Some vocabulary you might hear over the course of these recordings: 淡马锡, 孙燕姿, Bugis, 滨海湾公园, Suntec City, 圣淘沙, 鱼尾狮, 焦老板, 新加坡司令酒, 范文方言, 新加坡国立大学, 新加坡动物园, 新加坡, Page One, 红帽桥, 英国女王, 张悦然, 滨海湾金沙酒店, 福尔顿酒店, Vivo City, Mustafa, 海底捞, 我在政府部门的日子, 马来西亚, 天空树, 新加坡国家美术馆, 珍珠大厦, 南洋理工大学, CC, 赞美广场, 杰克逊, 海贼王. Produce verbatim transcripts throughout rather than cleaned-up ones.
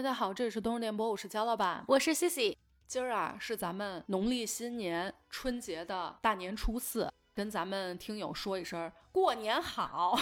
大家好，这里是东日联播，我是焦老板，我是 C C。 今儿啊是咱们农历新年春节的大年初四，跟咱们听友说一声过年好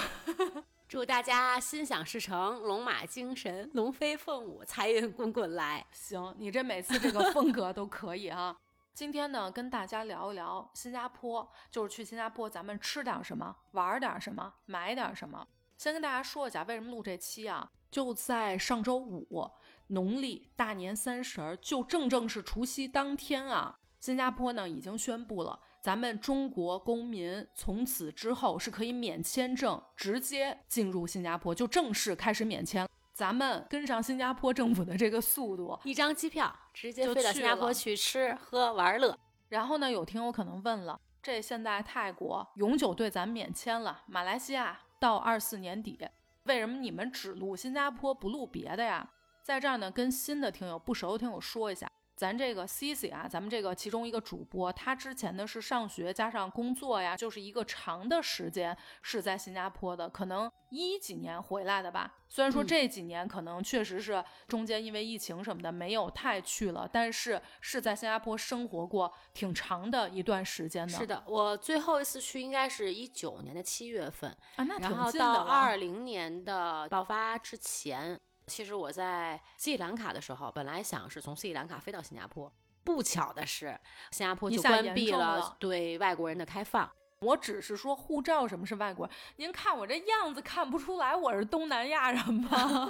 祝大家心想事成，龙马精神，龙飞凤舞，财运滚滚来。行，你这每次这个风格都可以啊今天呢跟大家聊一聊新加坡，就是去新加坡咱们吃点什么，玩点什么，买点什么。先跟大家说一下为什么录这期啊，就在上周五农历大年三十，就正正是除夕当天啊，新加坡呢已经宣布了，咱们中国公民从此之后是可以免签证直接进入新加坡，就正式开始免签了。咱们跟上新加坡政府的这个速度，一张机票直接飞到新加坡去吃喝玩乐。然后呢有听友可能问了，这现在泰国永久对咱免签了，马来西亚到二四年底，为什么你们只录新加坡不录别的呀？在这儿呢跟新的听友不熟的听友说一下，咱这个 C C 啊，咱们这个其中一个主播，他之前呢是上学加上工作呀，就是一个长的时间是在新加坡的，可能一几年回来的吧，虽然说这几年可能确实是中间因为疫情什么的没有太去了，但是是在新加坡生活过挺长的一段时间的。是的，我最后一次去应该是一九年的七月份啊，那挺近的了。然后到二零年的爆发之前，其实我在斯里兰卡的时候本来想是从斯里兰卡飞到新加坡，不巧的是新加坡就关闭了对外国人的开放。我只是说护照什么是外国人，您看我这样子看不出来我是东南亚人吗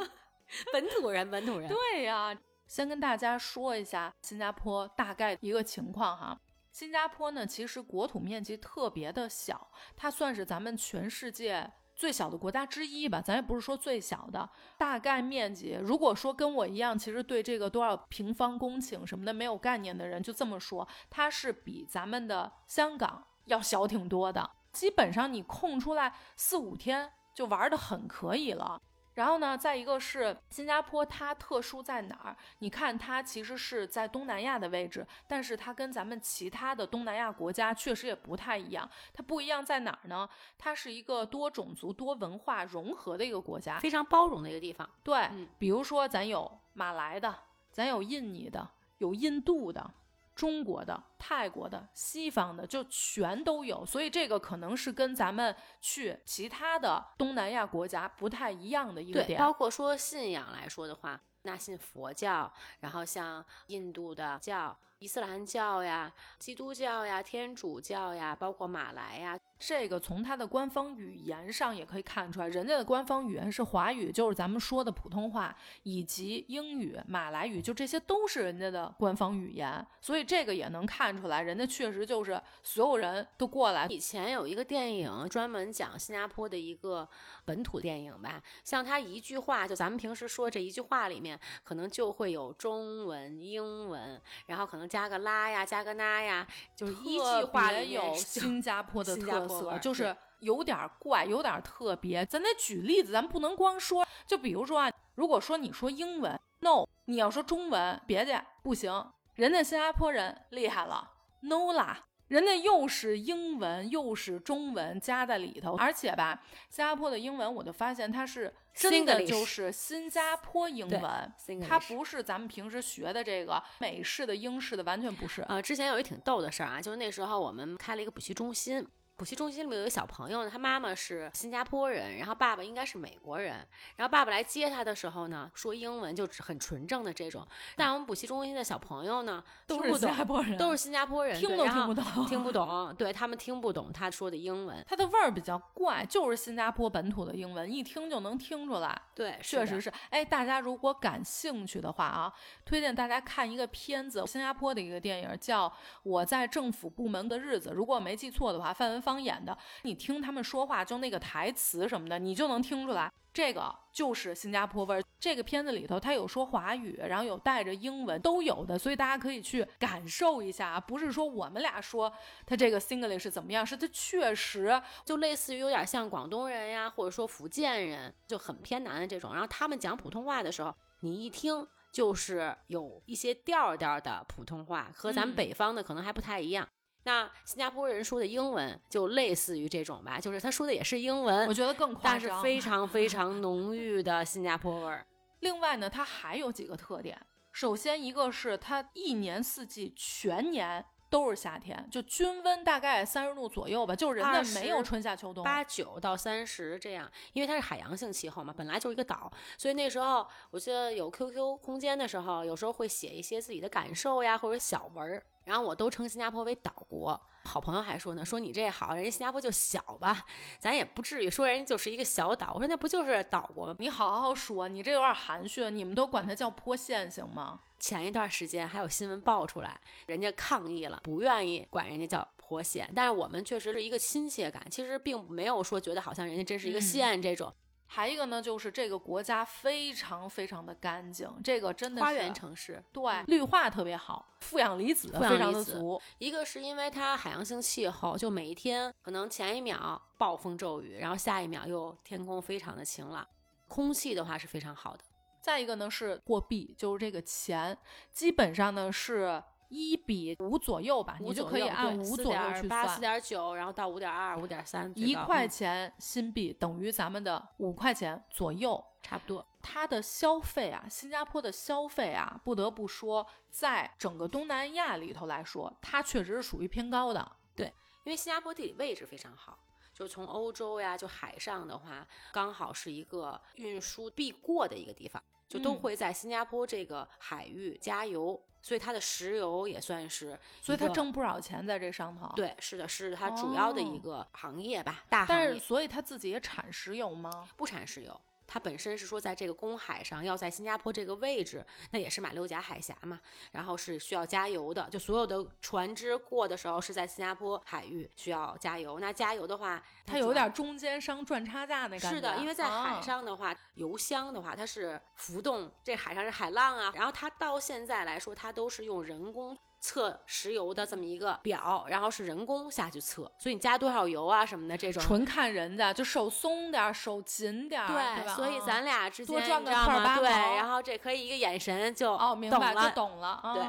本土人本土人对呀、啊，先跟大家说一下新加坡大概一个情况哈。新加坡呢其实国土面积特别的小，它算是咱们全世界最小的国家之一吧，咱也不是说最小的，大概面积如果说跟我一样其实对这个多少平方公顷什么的没有概念的人，就这么说它是比咱们的香港要小挺多的，基本上你空出来四五天就玩得很可以了。然后呢再一个是新加坡它特殊在哪儿？你看它其实是在东南亚的位置，但是它跟咱们其他的东南亚国家确实也不太一样。它不一样在哪儿呢？它是一个多种族多文化融合的一个国家，非常包容的一个地方。对、嗯、比如说咱有马来的，咱有印尼的，有印度的，中国的，泰国的，西方的，就全都有，所以这个可能是跟咱们去其他的东南亚国家不太一样的一个点。对，包括说信仰来说的话，那信佛教，然后像印度的教，伊斯兰教呀，基督教呀，天主教呀，包括马来呀，这个从它的官方语言上也可以看出来，人家的官方语言是华语，就是咱们说的普通话，以及英语，马来语，就这些都是人家的官方语言，所以这个也能看出来，人家确实就是所有人都过来。以前有一个电影专门讲新加坡的一个本土电影吧，像它一句话，就咱们平时说这一句话里面可能就会有中文英文，然后可能加个拉呀加个那呀，就是一句话里面有新加坡的特色，就是有点怪有点特别。咱得举例子，咱不能光说，就比如说啊，如果说你说英文 no， 你要说中文别介不行，人家新加坡人厉害了 no 啦，人家又是英文又是中文加在里头。而且吧，新加坡的英文我就发现它是真的就是新加坡英文，它不是咱们平时学的这个美式的英式的，完全不是。呃，之前有一挺逗的事儿啊，就是那时候我们开了一个补习中心，补习中心里面有一个小朋友，他妈妈是新加坡人，然后爸爸应该是美国人，然后爸爸来接他的时候呢说英文，就很纯正的这种。但我们补习中心的小朋友呢都是新加坡人，都是新加坡人，听都听不懂听不懂对，他们听不懂他说的英文，他的味儿比较怪，就是新加坡本土的英文一听就能听出来。对，确实是。哎，大家如果感兴趣的话啊，推荐大家看一个片子，新加坡的一个电影叫《我在政府部门的日子》，如果我没记错的话范文方言的，你听他们说话就那个台词什么的你就能听出来，这个就是新加坡味儿。这个片子里头它有说华语，然后有带着英文，都有的，所以大家可以去感受一下，不是说我们俩说它这个 Singlish 是怎么样，是它确实就类似于有点像广东人呀，或者说福建人，就很偏南的这种。然后他们讲普通话的时候你一听就是有一些调调的普通话，和咱们北方的可能还不太一样、嗯那新加坡人说的英文就类似于这种吧，就是他说的也是英文，我觉得更夸张，但是非常非常浓郁的新加坡味儿。另外呢，它还有几个特点。首先一个是它一年四季全年都是夏天，就均温大概三十度左右吧，就人家没有春夏秋冬，八九到三十这样，因为它是海洋性气候嘛，本来就是一个岛，所以那时候我记得有 Q Q 空间的时候，有时候会写一些自己的感受呀或者小文，然后我都称新加坡为岛国，好朋友还说呢，说你这好，人家新加坡就小吧，咱也不至于说人家就是一个小岛。我说那不就是岛国吗？你好好说，你这有点含蓄，你们都管它叫坡县行吗？前一段时间还有新闻爆出来，人家抗议了，不愿意管人家叫坡县，但是我们确实是一个亲切感，其实并没有说觉得好像人家真是一个县这种、嗯、还一个呢，就是这个国家非常非常的干净，这个真的是花园城市，对、嗯、绿化特别好，负氧离子非常的足。一个是因为它海洋性气候，就每一天可能前一秒暴风骤雨，然后下一秒又天空非常的晴朗，空气的话是非常好的。再一个呢是货币，就是这个钱基本上呢是一比五左右吧，你就可以按五左右去算， 四点八 四点九 然后到 五点二 五点三， 一块钱新币等于咱们的五块钱左右差不多。它的消费啊，新加坡的消费啊，不得不说在整个东南亚里头来说，它确实是属于偏高的。对，因为新加坡地理位置非常好，就从欧洲呀，就海上的话刚好是一个运输必过的一个地方，就都会在新加坡这个海域加油、嗯、所以它的石油也算是，所以它挣不少钱在这上头。对，是的，是它主要的一个行业吧、哦、大行业。但是所以它自己也产石油吗？不产石油，它本身是说在这个公海上，要在新加坡这个位置，那也是马六甲海峡嘛，然后是需要加油的，就所有的船只过的时候是在新加坡海域需要加油。那加油的话，它有点中间商赚差价那感觉。是的，因为在海上的话、哦、油箱的话它是浮动，这海上是海浪啊，然后它到现在来说它都是用人工测石油的这么一个表，然后是人工下去测，所以你加多少油啊什么的，这种纯看人家，就手松点手紧点， 对, 对吧，所以咱俩之间多赚个块八毛，对，然后这可以一个眼神就哦明白就懂了、嗯、对。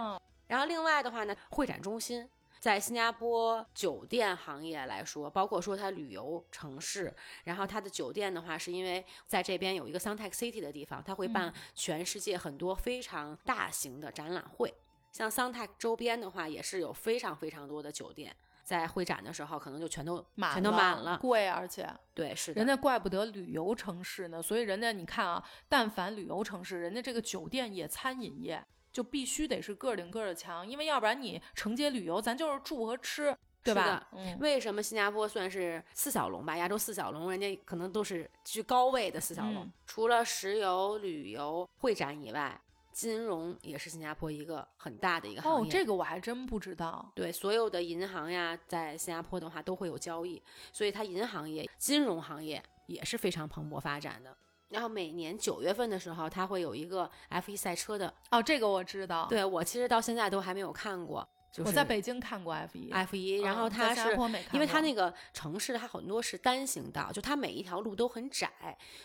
然后另外的话呢，会展中心在新加坡酒店行业来说，包括说它旅游城市，然后它的酒店的话是因为在这边有一个 Suntec City 的地方，它会办全世界很多非常大型的展览会、嗯，像 Suntec 周边的话也是有非常非常多的酒店，在会展的时候可能就全都满 了, 全都满了贵，而且对，是的，人家怪不得旅游城市呢，所以人家你看啊，但凡旅游城市，人家这个酒店业餐饮业就必须得是个顶个的强，因为要不然你承接旅游咱就是住和吃，对吧、嗯、为什么新加坡算是四小龙吧，亚洲四小龙，人家可能都是居高位的四小龙、嗯、除了石油旅游会展以外，金融也是新加坡一个很大的一个行业。哦，这个我还真不知道。对，所有的银行呀，在新加坡的话都会有交易，所以它银行业、金融行业也是非常蓬勃发展的。然后每年九月份的时候，它会有一个 F 一 赛车的。哦，这个我知道。对，我其实到现在都还没有看过。就是、我在北京看过 F 一 F 一， 然后它是、嗯、因为它那个城市它很多是单行道，就它每一条路都很窄，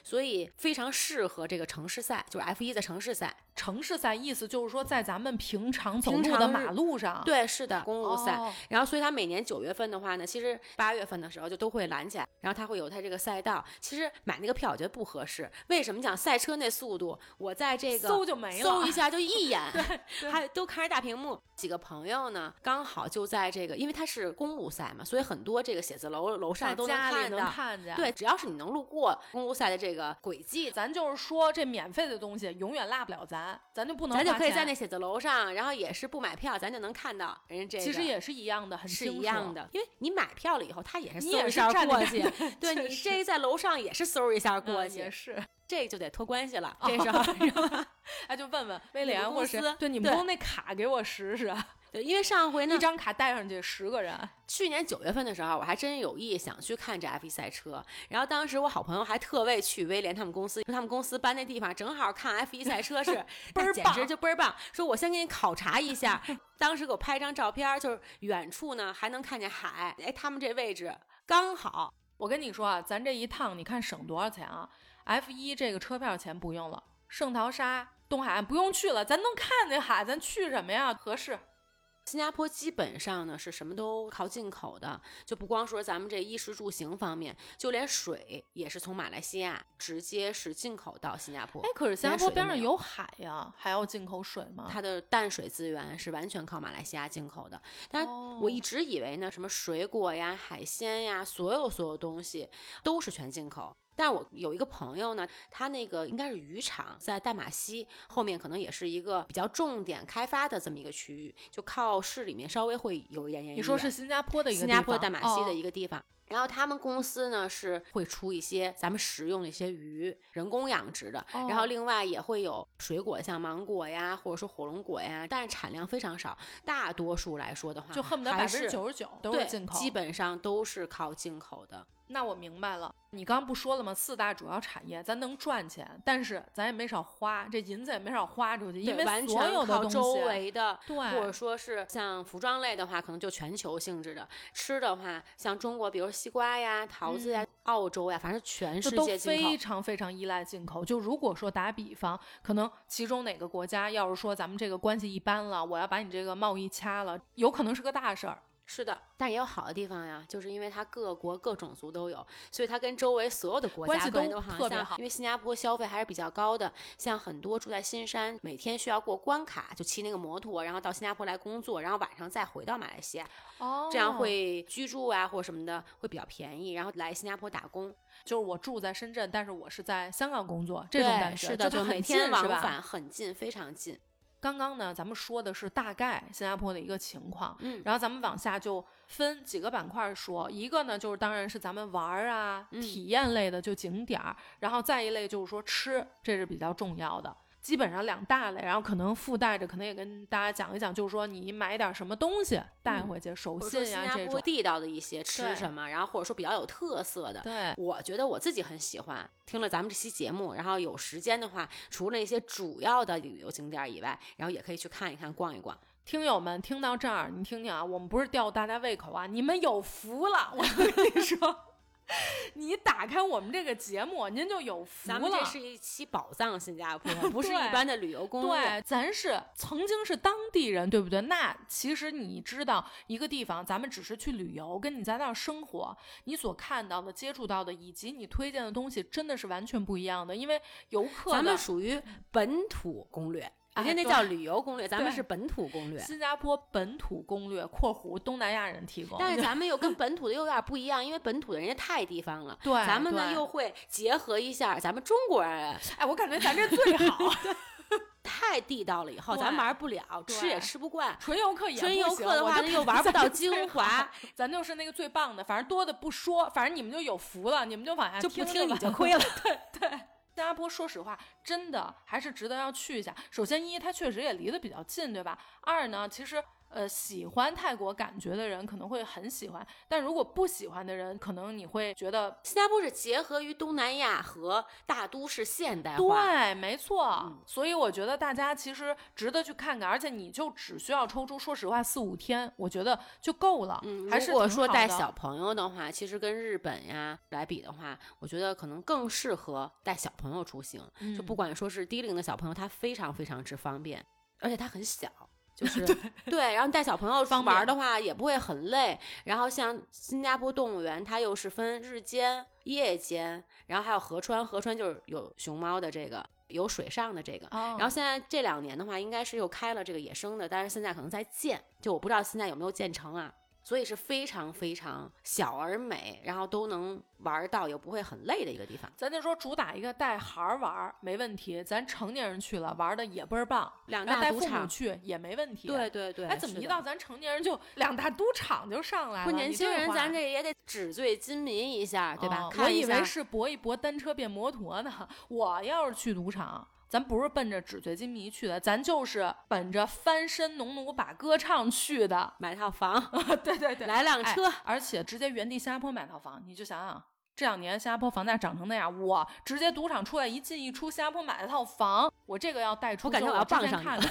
所以非常适合这个城市赛，就是 F 一 的城市赛。城市赛意思就是说在咱们平常走路的马路上，对，是的，公路赛、哦、然后所以它每年九月份的话呢，其实八月份的时候就都会拦起来，然后它会有它这个赛道。其实买那个票我觉得不合适，为什么讲赛车那速度，我在这个搜就没了，搜一下就一眼对对，还都看着大屏幕。几个朋友呢刚好就在这个，因为它是公路赛嘛，所以很多这个写字楼楼上都能看到，能看见。对，只要是你能路过公路赛的这个轨迹，咱就是说这免费的东西永远落不了咱，咱就不能花钱，咱就可以在那写字楼上，然后也是不买票，咱就能看到人家这个。其实也是一样的，很清楚，是一样的，因为你买票了以后，他也是搜一下过去，对，你这在楼上也是搜一下过去，嗯、也是。这就得托关系了，这时候、哦、哎，就问问威廉或者是对你们公司那卡给我实实。对，因为上回呢一张卡带上去十个人。去年九月份的时候，我还真有意想去看这 F 一 赛车，然后当时我好朋友还特为去威廉他们公司，他们公司搬那地方正好看 F 一 赛车是，那简直就倍儿棒。说我先给你考察一下，当时给我拍张照片，就是远处呢还能看见海，哎，他们这位置刚好。我跟你说啊，咱这一趟你看省多少钱啊 ？F 一 这个车票钱不用了，圣淘沙、东海岸不用去了，咱能看那海，咱去什么呀？合适。新加坡基本上呢是什么都靠进口的，就不光说咱们这衣食住行方面，就连水也是从马来西亚直接是进口到新加坡。哎，可是新加坡边上有海呀，还要进口水吗？它的淡水资源是完全靠马来西亚进口的。但我一直以为呢，什么水果呀、海鲜呀，所有所有东西都是全进口。但我有一个朋友呢，他那个应该是渔场，在淡马锡后面，可能也是一个比较重点开发的这么一个区域，就靠市里面稍微会有一点点。你说是新加坡的一个地方，新加坡淡马锡的一个地方。哦，然后他们公司呢是会出一些咱们食用的一些鱼，人工养殖的，哦，然后另外也会有水果，像芒果呀，或者说火龙果呀，但是产量非常少，大多数来说的话，就恨不得 百分之九十九 都是进口，基本上都是靠进口的。那我明白了，你刚刚不说了吗？四大主要产业，咱能赚钱，但是咱也没少花，这银子也没少花出去，因为所有的东西，完全靠周围的，对，或者说是像服装类的话，可能就全球性质的；吃的话，像中国，比如西瓜呀、桃子呀、嗯、澳洲呀，反正全世界进口，都非常非常依赖进口。就如果说打比方，可能其中哪个国家要是说咱们这个关系一般了，我要把你这个贸易掐了，有可能是个大事儿。是的，但也有好的地方呀，就是因为它各国各种族都有，所以它跟周围所有的国家关系都特别好。因为新加坡消费还是比较高的，像很多住在新山，每天需要过关卡，就骑那个摩托，然后到新加坡来工作，然后晚上再回到马来西亚，哦，这样会居住啊或什么的会比较便宜，然后来新加坡打工。就是我住在深圳，但是我是在香港工作，这种感觉。是的，就每天往返很近，非常近。刚刚呢咱们说的是大概新加坡的一个情况，嗯，然后咱们往下就分几个板块说。一个呢就是当然是咱们玩啊、嗯、体验类的，就景点，然后再一类就是说吃，这是比较重要的，基本上两大类。然后可能附带着可能也跟大家讲一讲，就是说你买点什么东西带回去，嗯，手信啊，这种新加坡地道的一些吃什么，然后或者说比较有特色的。对，我觉得我自己很喜欢，听了咱们这期节目，然后有时间的话，除了一些主要的旅游景点以外，然后也可以去看一看、逛一逛。听友们听到这儿，你听听啊，我们不是吊大家胃口啊，你们有福了，我跟你说。你打开我们这个节目，您就有福了。咱们这是一期宝藏新加坡，不是一般的旅游攻略。对，咱是曾经是当地人，对不对？那其实你知道一个地方，咱们只是去旅游，跟你在那儿生活，你所看到的、接触到的，以及你推荐的东西，真的是完全不一样的。因为游客咱们属于本土攻略。人家那叫旅游攻略，哎，咱们是本土攻略。新加坡本土攻略（括弧东南亚人提供），但是咱们又跟本土的又有点不一样，因为本土的人家太地方了。对，咱们呢又会结合一下咱们中国人。哎，我感觉咱这最好。太地道了，以后咱玩不了，吃也吃不惯，纯游客也不行，纯游客的话又玩不到精华。咱就是那个最棒的，反正多的不说，反正你们就有福了，你们就往下听，就不听你就亏了。对对。对，新加坡说实话真的还是值得要去一下。首先一，它确实也离得比较近，对吧？二呢，其实呃，喜欢泰国感觉的人可能会很喜欢，但如果不喜欢的人，可能你会觉得新加坡是结合于东南亚和大都市现代化。对，没错，嗯，所以我觉得大家其实值得去看看，而且你就只需要抽出说实话四五天，我觉得就够了。嗯，还是如果说带小朋友的话，其实跟日本呀来比的话，我觉得可能更适合带小朋友出行，嗯，就不管说是低龄的小朋友，他非常非常之方便，而且他很小。就是对，然后带小朋友玩的话也不会很累。然后像新加坡动物园，它又是分日间、夜间，然后还有河川，河川就是有熊猫的这个，有水上的这个，oh. 然后现在这两年的话，应该是又开了这个野生的，但是现在可能在建，就我不知道现在有没有建成啊。所以是非常非常小而美，然后都能玩到，也不会很累的一个地方。咱就说主打一个带孩儿玩没问题，咱成年人去了玩的也倍儿棒，两大赌场带父母去也没问题。对对对，哎，怎么一到咱成年人就两大赌场就上来了？不，年轻人咱这也得纸醉金迷一下，对吧？哦，看一下，我以为是搏一搏单车变摩托呢。我要是去赌场，咱不是奔着纸醉金迷去的，咱就是本着翻身农奴把歌唱去的，买套房。对对对，来辆车，哎，而且直接原地新加坡买套房。你就想想这两年新加坡房价涨成那样，我直接赌场出来一进一出，新加坡买了套房，我这个要带出去，我感觉我要傍上你。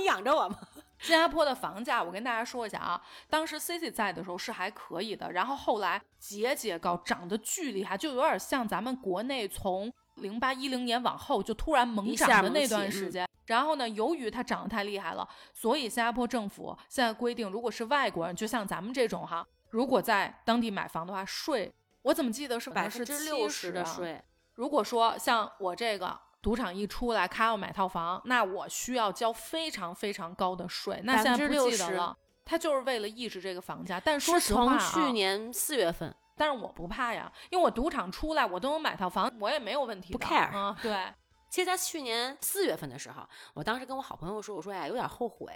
你养着我吗？新加坡的房价我跟大家说一下啊，当时 C C 在的时候是还可以的，然后后来节节高，涨得巨厉害，就有点像咱们国内从零八一零年往后就突然猛涨的那段时间，然后呢，由于它涨得太厉害了，所以新加坡政府现在规定，如果是外国人，就像咱们这种哈，如果在当地买房的话，税我怎么记得是百分之六十的税。如果说像我这个赌场一出来，咔要买套房，那我需要交非常非常高的税，那现在不记得了。它就是为了抑制这个房价，但说实话、啊、是从去年四月份。但是我不怕呀，因为我赌场出来我都能买套房，我也没有问题的，不 care、嗯、对。其实在去年四月份的时候，我当时跟我好朋友说，我说哎，有点后悔，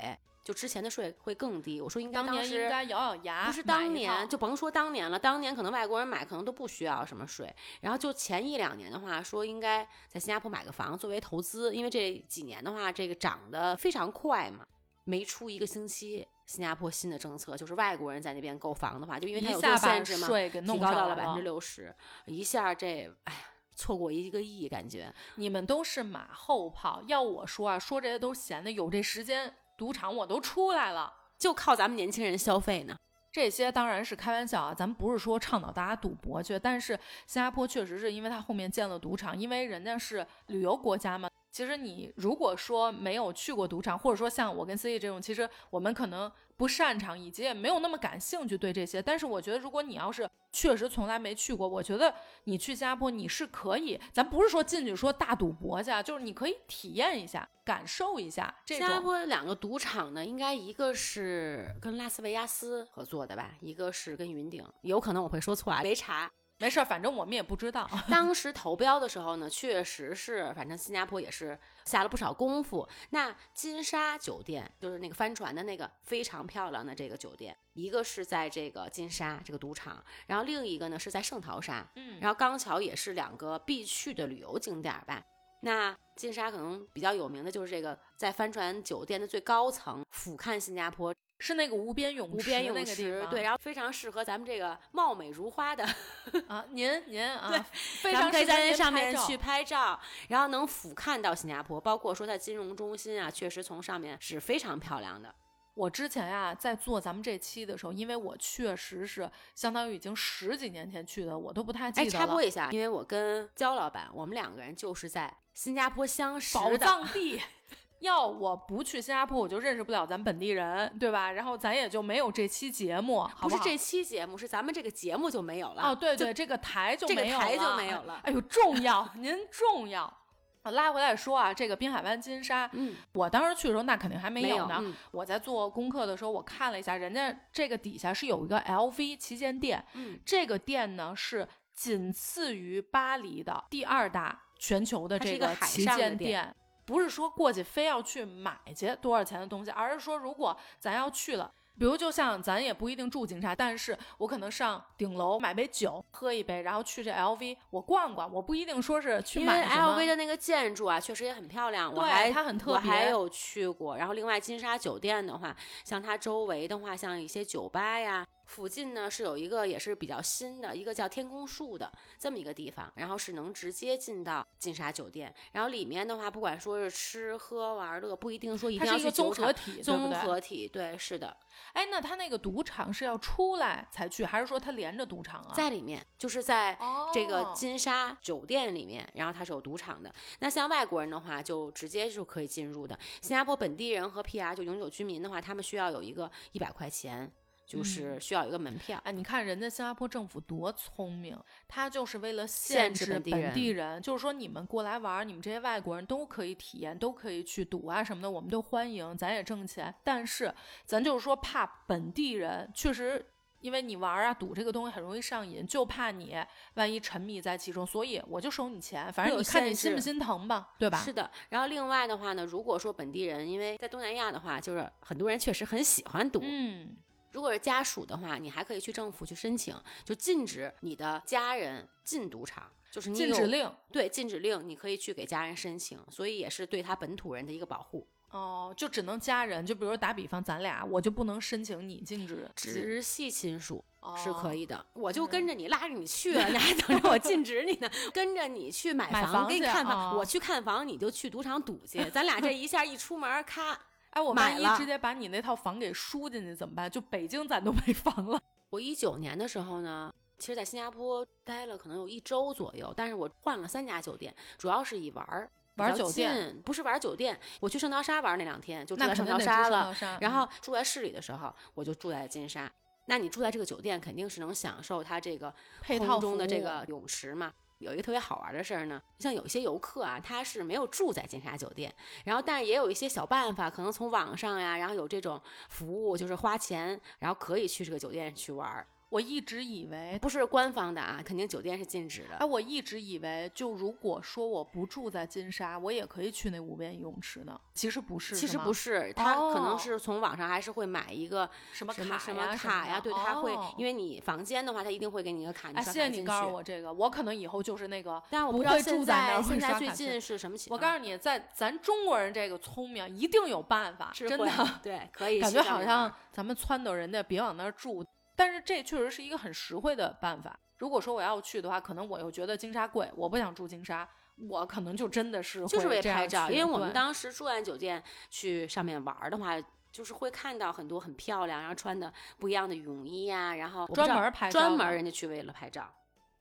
就之前的税会更低，我说应该当时当年应该咬咬牙，不是当年就甭说当年了，当年可能外国人买可能都不需要什么税，然后就前一两年的话说应该在新加坡买个房作为投资，因为这几年的话这个涨得非常快嘛，没出一个星期新加坡新的政策就是外国人在那边购房的话，就因为它有这限制嘛，提高到了 百分之六十， 一下这哎呀错过一个亿，感觉你们都是马后炮。要我说啊，说这些都是闲的，有这时间赌场我都出来了，就靠咱们年轻人消费呢。这些当然是开玩笑啊，咱们不是说倡导大家赌博去，但是新加坡确实是因为它后面建了赌场，因为人家是旅游国家嘛，其实你如果说没有去过赌场，或者说像我跟 C C 这种，其实我们可能不擅长以及也没有那么感兴趣对这些，但是我觉得如果你要是确实从来没去过，我觉得你去新加坡你是可以，咱不是说进去说大赌博去，就是你可以体验一下感受一下这种。新加坡两个赌场呢，应该一个是跟拉斯维加斯合作的吧，一个是跟云顶，有可能我会说错啊，没查，没事，反正我们也不知道。当时投标的时候呢，确实是，反正新加坡也是下了不少功夫。那金沙酒店就是那个帆船的那个非常漂亮的这个酒店，一个是在这个金沙这个赌场，然后另一个呢是在圣淘沙，嗯，然后刚巧也是两个必去的旅游景点吧。那金沙可能比较有名的就是这个，在帆船酒店的最高层俯瞰新加坡。是那个无边泳池，无边泳池，对，然后非常适合咱们这个貌美如花的啊，您您啊，对，非常适合在上面去拍照，然后能俯瞰到新加坡，包括说在金融中心啊，确实从上面是非常漂亮的。我之前啊，在做咱们这期的时候，因为我确实是相当于已经十几年前去的，我都不太记得了。哎，插播一下，因为我跟焦老板，我们两个人就是在新加坡相识的宝藏地。要我不去新加坡，我就认识不了咱本地人，对吧？然后咱也就没有这期节目，好 不, 好不是这期节目，是咱们这个节目就没有了。哦，对对，这个台就没有了，这个台就没有了。哎呦，重要，您重要。拉回来说啊，这个滨海湾金沙，嗯，我当时去的时候那肯定还没有呢。有嗯、我在做功课的时候，我看了一下，人家这个底下是有一个 L V 旗舰店，嗯，这个店呢是仅次于巴黎的第二大全球的这个旗舰店。不是说过去非要去买去多少钱的东西，而是说如果咱要去了，比如就像咱也不一定住金沙，但是我可能上顶楼买杯酒喝一杯，然后去这 L V 我逛逛，我不一定说是去买什么，因为 L V 的那个建筑啊确实也很漂亮，我还对它很特别，我还有去过。然后另外金沙酒店的话，像它周围的话，像一些酒吧呀，附近呢是有一个也是比较新的一个叫天空树的这么一个地方，然后是能直接进到金沙酒店，然后里面的话不管说是吃喝玩乐，不一定说一定要去酒厂，它是一个综合体，综合体 对, 对, 对是的。哎，那它那个赌场是要出来才去，还是说它连着赌场啊？在里面，就是在这个金沙酒店里面，然后它是有赌场的。那像外国人的话就直接就可以进入的，新加坡本地人和 P R 就永久居民的话，他们需要有一个一百块钱就是需要一个门票、嗯、哎，你看人家新加坡政府多聪明，他就是为了限制本地 人, 地人就是说你们过来玩，你们这些外国人都可以体验，都可以去赌啊什么的，我们都欢迎，咱也挣钱，但是咱就是说怕本地人，确实因为你玩啊赌这个东西很容易上瘾，就怕你万一沉迷在其中，所以我就收你钱，反正你看你心不心疼吧，对吧？是的。然后另外的话呢，如果说本地人，因为在东南亚的话就是很多人确实很喜欢赌，嗯，如果是家属的话，你还可以去政府去申请，就禁止你的家人进赌场，就是你禁止令，对，禁止令，你可以去给家人申请，所以也是对他本土人的一个保护。哦，就只能家人，就比如打比方，咱俩我就不能申请你禁止，直系亲属是可以的，哦、我就跟着你拉着你去了，你还等着我禁止你呢？跟着你去买房，买房给你看房、哦，我去看房，你就去赌场赌去，咱俩这一下一出门，咔。哎，我万一直接把你那套房给输进去怎么办？就北京咱都没房了。我一九年的时候呢，其实在新加坡待了可能有一周左右，但是我换了三家酒店，主要是以玩玩酒店，不是玩酒店。我去圣淘沙玩那两天就住在圣淘沙了，然后住在市里的时候我就住在金沙、嗯、那你住在这个酒店肯定是能享受它这个空中的这个泳池嘛。有一个特别好玩的事儿呢，像有一些游客啊，他是没有住在金沙酒店，然后但是也有一些小办法，可能从网上呀、啊，然后有这种服务，就是花钱，然后可以去这个酒店去玩。我一直以为不是官方的啊，肯定酒店是禁止的。哎，我一直以为就如果说我不住在金沙，我也可以去那无边泳池呢。其实不是，其实不是，他可能是从网上还是会买一个什么卡呀什么卡呀，对，他会，因为你房间的话，他一定会给你一个卡。哎，谢谢你告诉我这个，我可能以后就是那个，但我不会住在那。现在最近是什么情况？我告诉你，在咱中国人这个聪明，一定有办法，真的对，可以。感觉好像咱们撺掇人家别往那儿住。但是这确实是一个很实惠的办法。如果说我要去的话，可能我又觉得金沙贵，我不想住金沙，我可能就真的是会就是为拍照。因为我们当时住完酒店去上面玩的话，就是会看到很多很漂亮，然后穿的不一样的泳衣啊，然后专门拍照，专门人家去为了拍照。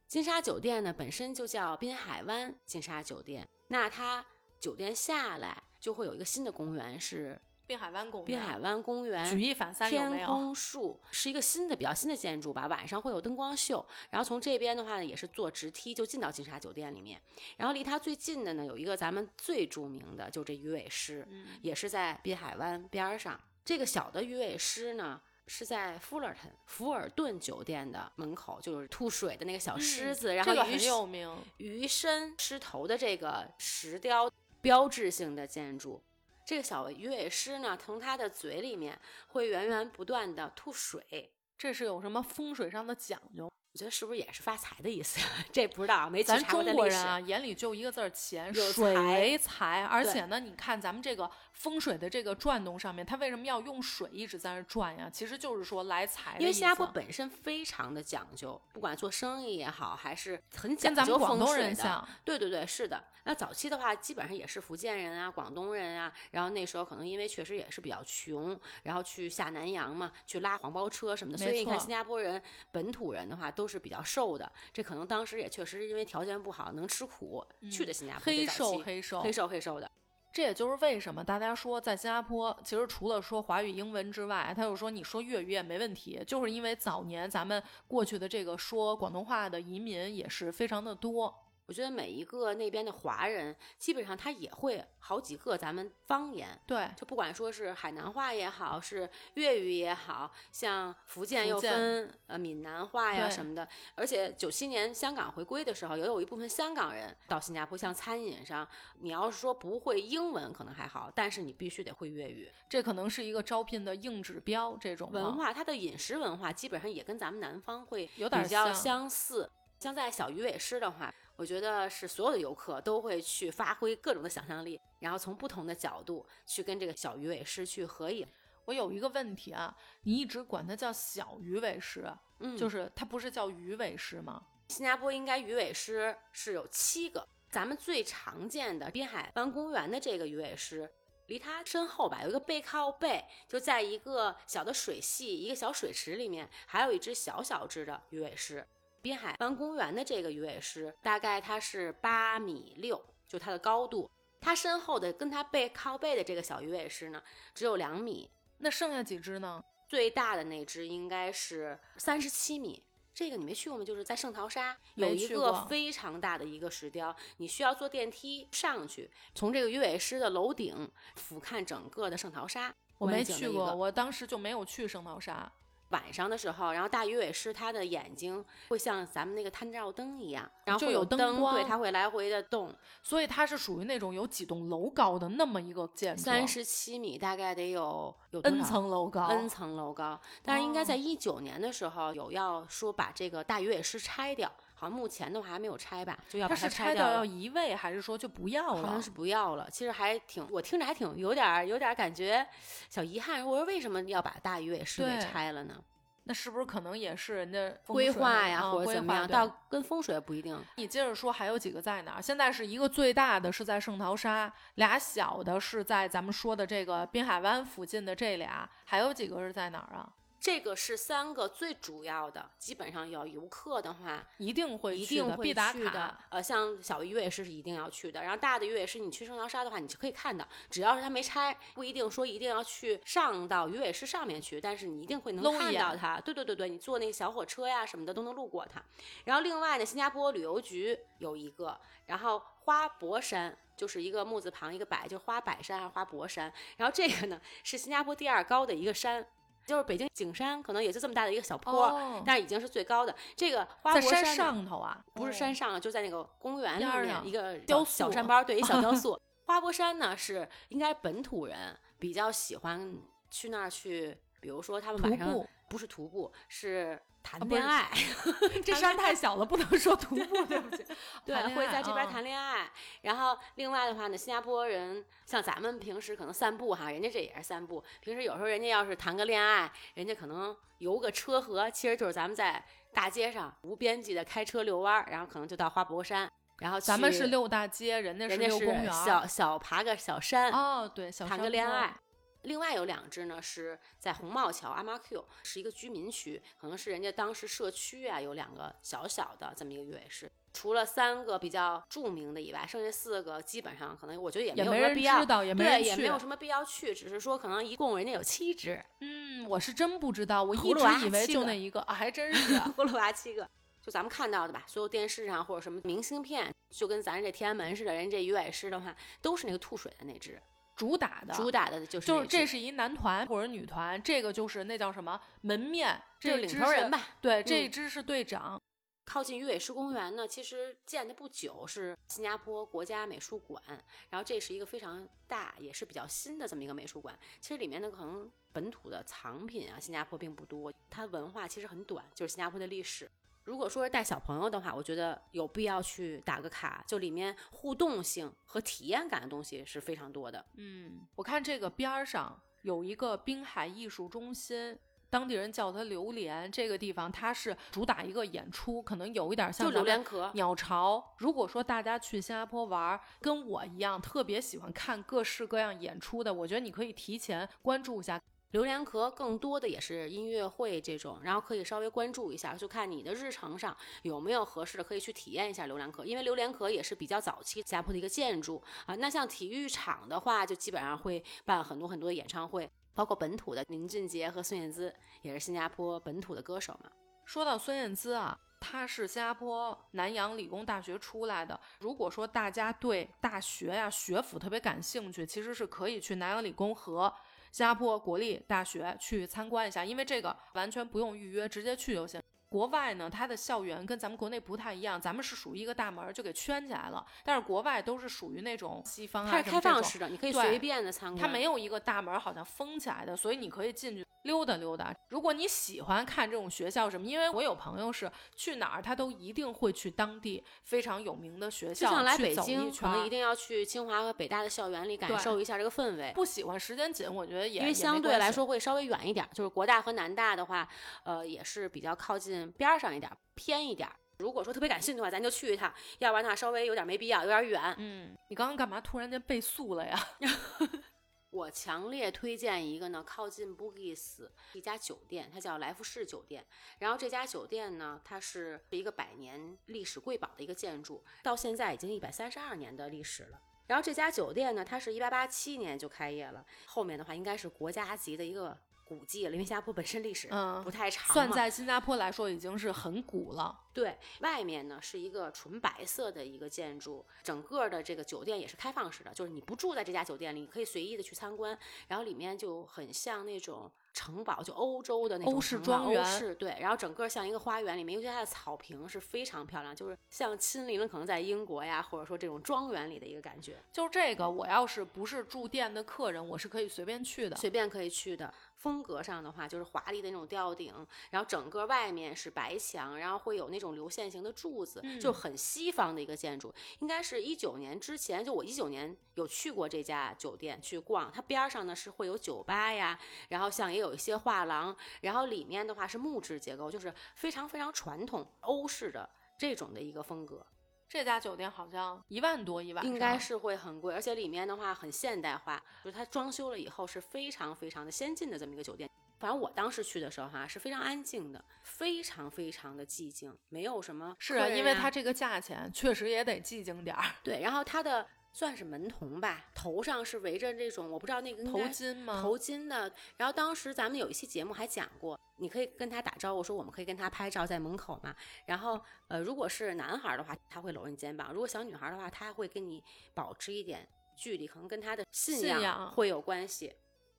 金沙酒店呢本身就叫滨海湾金沙酒店，那它酒店下来就会有一个新的公园，是滨海湾公园，滨海湾公园举一反三，有没有天空树，是一个新的比较新的建筑吧。晚上会有灯光秀，然后从这边的话呢也是坐直梯就进到金沙酒店里面。然后离它最近的呢有一个咱们最著名的就这鱼尾狮、嗯、也是在滨海湾边上。这个小的鱼尾狮呢是在福尔顿福尔顿酒店的门口，就是吐水的那个小狮子、嗯、然后鱼、这个、很有名，鱼身狮头的这个石雕标志性的建筑。这个小鱼尾狮呢从它的嘴里面会源源不断的吐水，这是有什么风水上的讲究？我觉得是不是也是发财的意思？这不知道，没去查过的历史。咱中国人啊，眼里就一个字儿钱，水为财。而且呢，你看咱们这个风水的这个转动上面，它为什么要用水一直在那转呀？其实就是说来财的意思。因为新加坡本身非常的讲究，不管做生意也好，还是很讲究风水的。跟咱们广东人像。对对对，是的。那早期的话，基本上也是福建人啊、广东人啊，然后那时候可能因为确实也是比较穷，然后去下南洋嘛，去拉黄包车什么的。所以你看新加坡人本土人的话。都是比较瘦的，这可能当时也确实因为条件不好，能吃苦、嗯、去的新加坡。黑瘦黑瘦黑瘦黑瘦的，这也就是为什么大家说在新加坡，其实除了说华语、英文之外，他又说你说粤语也没问题，就是因为早年咱们过去的这个说广东话的移民也是非常的多。我觉得每一个那边的华人，基本上他也会好几个咱们方言，对，就不管说是海南话也好，是粤语也好，像福建又分呃闽南话呀什么的。而且九七年香港回归的时候，也有一部分香港人到新加坡，像餐饮上，你要是说不会英文可能还好，但是你必须得会粤语，这可能是一个招聘的硬指标。这种文化，它的饮食文化基本上也跟咱们南方会有点比较相似。像在小鱼尾狮的话，我觉得是所有的游客都会去发挥各种的想象力，然后从不同的角度去跟这个小鱼尾狮去合影。我有一个问题啊，你一直管它叫小鱼尾狮、嗯、就是它不是叫鱼尾狮吗？新加坡应该鱼尾狮是有七个，咱们最常见的滨海湾公园的这个鱼尾狮，离它身后吧有一个背靠背，就在一个小的水系，一个小水池里面，还有一只小小只的鱼尾狮。滨海湾公园的这个鱼尾狮大概它是八米六，就它的高度。它身后的跟它背靠背的这个小鱼尾狮呢只有两米。那剩下几只呢？最大的那只应该是三十七米。这个你没去过吗？就是在圣淘沙有一个非常大的一个石雕，你需要坐电梯上去，从这个鱼尾狮的楼顶俯瞰整个的圣淘沙。我没去过，我当时就没有去圣淘沙。晚上的时候，然后大鱼尾狮它的眼睛会像咱们那个探照灯一样，然后会有灯，就有灯光，对，它会来回的动，所以它是属于那种有几栋楼高的那么一个建筑。三十七米，大概得有有 n 层楼高 ，n 层楼高。但是应该在一九年的时候有要说把这个大鱼尾狮拆掉，好像目前的话还没有拆吧，就要把它拆掉。它是拆掉要移位，还是说就不要了？好像是不要了。其实还挺，我听着还挺有点有点感觉小遗憾。我说为什么要把大鱼尾狮给拆了呢？那是不是可能也是人家规划呀、嗯、或者怎么样，到跟风水不一定。你接着说还有几个在哪儿？现在是一个最大的是在圣淘沙，俩小的是在咱们说的这个滨海湾附近的这俩，还有几个是在哪儿啊？这个是三个最主要的，基本上有游客的话一定会去的，一定会必打卡。呃，像小越野是一定要去的，然后大的越野是你去圣淘沙的话，你就可以看到，只要是它没拆，不一定说一定要去上到越野市上面去，但是你一定会能看到它。对对对对，你坐那个小火车呀什么的都能路过它。然后另外呢，新加坡旅游局有一个，然后花博山。就是一个木字旁一个柏，就是花柏山还是花博山，然后这个呢是新加坡第二高的一个山，就是北京景山可能也就这么大的一个小坡、哦、但是已经是最高的。这个花博山在山上头啊，不是山上、哦、就在那个公园里面一个雕塑小山包，对，一小雕塑花博山呢是应该本土人比较喜欢去那儿去，比如说他们晚上不是徒步，是谈恋爱、啊、这山太小了不能说徒步，对不起对，会在这边谈恋爱、哦、然后另外的话呢，新加坡人像咱们平时可能散步哈，人家这也是散步，平时有时候人家要是谈个恋爱，人家可能游个车河，其实就是咱们在大街上无边际的开车遛弯，然后可能就到花博山，然后咱们是遛大街，人家是遛公园，人家是小小爬个小山，哦对，小谈个恋爱。另外有两只呢是在红帽桥阿妈 Q， 是一个居民区，可能是人家当时社区啊有两个小小的这么一个越野市。除了三个比较著名的以外，剩下四个基本上可能我觉得也没有什么必要，也没人知道，也没人去，对，也没有什么必要去，只是说可能一共人家有七只。嗯，我是真不知道，我一直以为就那一个，啊、还真是葫芦娃七个。就咱们看到的吧，所有电视上或者什么明信片，就跟咱这天安门似的，人这越野市的话，都是那个吐水的那只。主打的主打的就是就是这是一男团或者女团，这个就是那叫什么门面，这是领头人吧，对、嗯、这一支是队长。靠近越野市公园呢，其实建的不久是新加坡国家美术馆，然后这是一个非常大也是比较新的这么一个美术馆，其实里面呢可能本土的藏品啊新加坡并不多，它文化其实很短，就是新加坡的历史。如果说是带小朋友的话，我觉得有必要去打个卡，就里面互动性和体验感的东西是非常多的。嗯，我看这个边上有一个滨海艺术中心，当地人叫它榴莲，这个地方它是主打一个演出，可能有一点像就榴莲壳鸟巢。如果说大家去新加坡玩，跟我一样特别喜欢看各式各样演出的，我觉得你可以提前关注一下。榴莲壳更多的也是音乐会这种，然后可以稍微关注一下，就看你的日程上有没有合适的，可以去体验一下榴莲壳，因为榴莲壳也是比较早期新加坡的一个建筑啊。那像体育场的话，就基本上会办很多很多演唱会，包括本土的林俊杰和孙燕姿，也是新加坡本土的歌手嘛。说到孙燕姿啊，她是新加坡南洋理工大学出来的。如果说大家对大学呀、啊、学府特别感兴趣，其实是可以去南洋理工和新加坡国立大学去参观一下，因为这个完全不用预约，直接去就行。国外呢，它的校园跟咱们国内不太一样，咱们是属于一个大门就给圈起来了，但是国外都是属于那种西方啊，它是开放式的，你可以随便的参观，它没有一个大门好像封起来的，所以你可以进去溜达溜达。如果你喜欢看这种学校什么，因为我有朋友是去哪儿他都一定会去当地非常有名的学校，就像来北京可能一定要去清华和北大的校园里感受一下这个氛围。不喜欢时间紧，我觉得也因为相对来说会稍微远一点，就是国大和南大的话呃，也是比较靠近边上一点偏一点，如果说特别感兴趣的话咱就去一趟，要不然的话稍微有点没必要，有点远。嗯，你刚刚干嘛突然间被诉了呀我强烈推荐一个呢，靠近 Bugis 一家酒店，它叫来福士酒店。然后这家酒店呢，它是一个百年历史瑰宝的一个建筑，到现在已经一百三十二年的历史了。然后这家酒店呢，它是一八八七年就开业了，后面的话应该是国家级的一个古迹了，因为新加坡本身历史不太长嘛、嗯，算在新加坡来说已经是很古了。对，外面呢是一个纯白色的一个建筑，整个的这个酒店也是开放式的，就是你不住在这家酒店里，你可以随意的去参观，然后里面就很像那种城堡，就欧洲的那种欧式庄园，欧式，对，然后整个像一个花园里面，尤其它的草坪是非常漂亮，就是像亲临了可能在英国呀，或者说这种庄园里的一个感觉。就是这个，我要是不是住店的客人，我是可以随便去的，随便可以去的。风格上的话，就是华丽的那种吊顶，然后整个外面是白墙，然后会有那种流线型的柱子，嗯、就很西方的一个建筑。应该是一九年之前，就我一九年有去过这家酒店去逛，它边上呢是会有酒吧呀，然后像一。也有一些画廊，然后里面的话是木质结构，就是非常非常传统欧式的这种的一个风格。这家酒店好像一万多一晚上，应该是会很贵，而且里面的话很现代化，就是它装修了以后是非常非常的先进的这么一个酒店。反正我当时去的时候哈、啊、是非常安静的，非常非常的寂静，没有什么、啊、是啊，因为它这个价钱确实也得寂静点儿。对，然后它的算是门童吧，头上是围着这种我不知道那个头巾吗？头巾的。然后当时咱们有一期节目还讲过，你可以跟他打招呼，说我们可以跟他拍照在门口嘛。然后呃，如果是男孩的话，他会搂你肩膀；如果小女孩的话，他会跟你保持一点距离，可能跟他的信仰会有关系。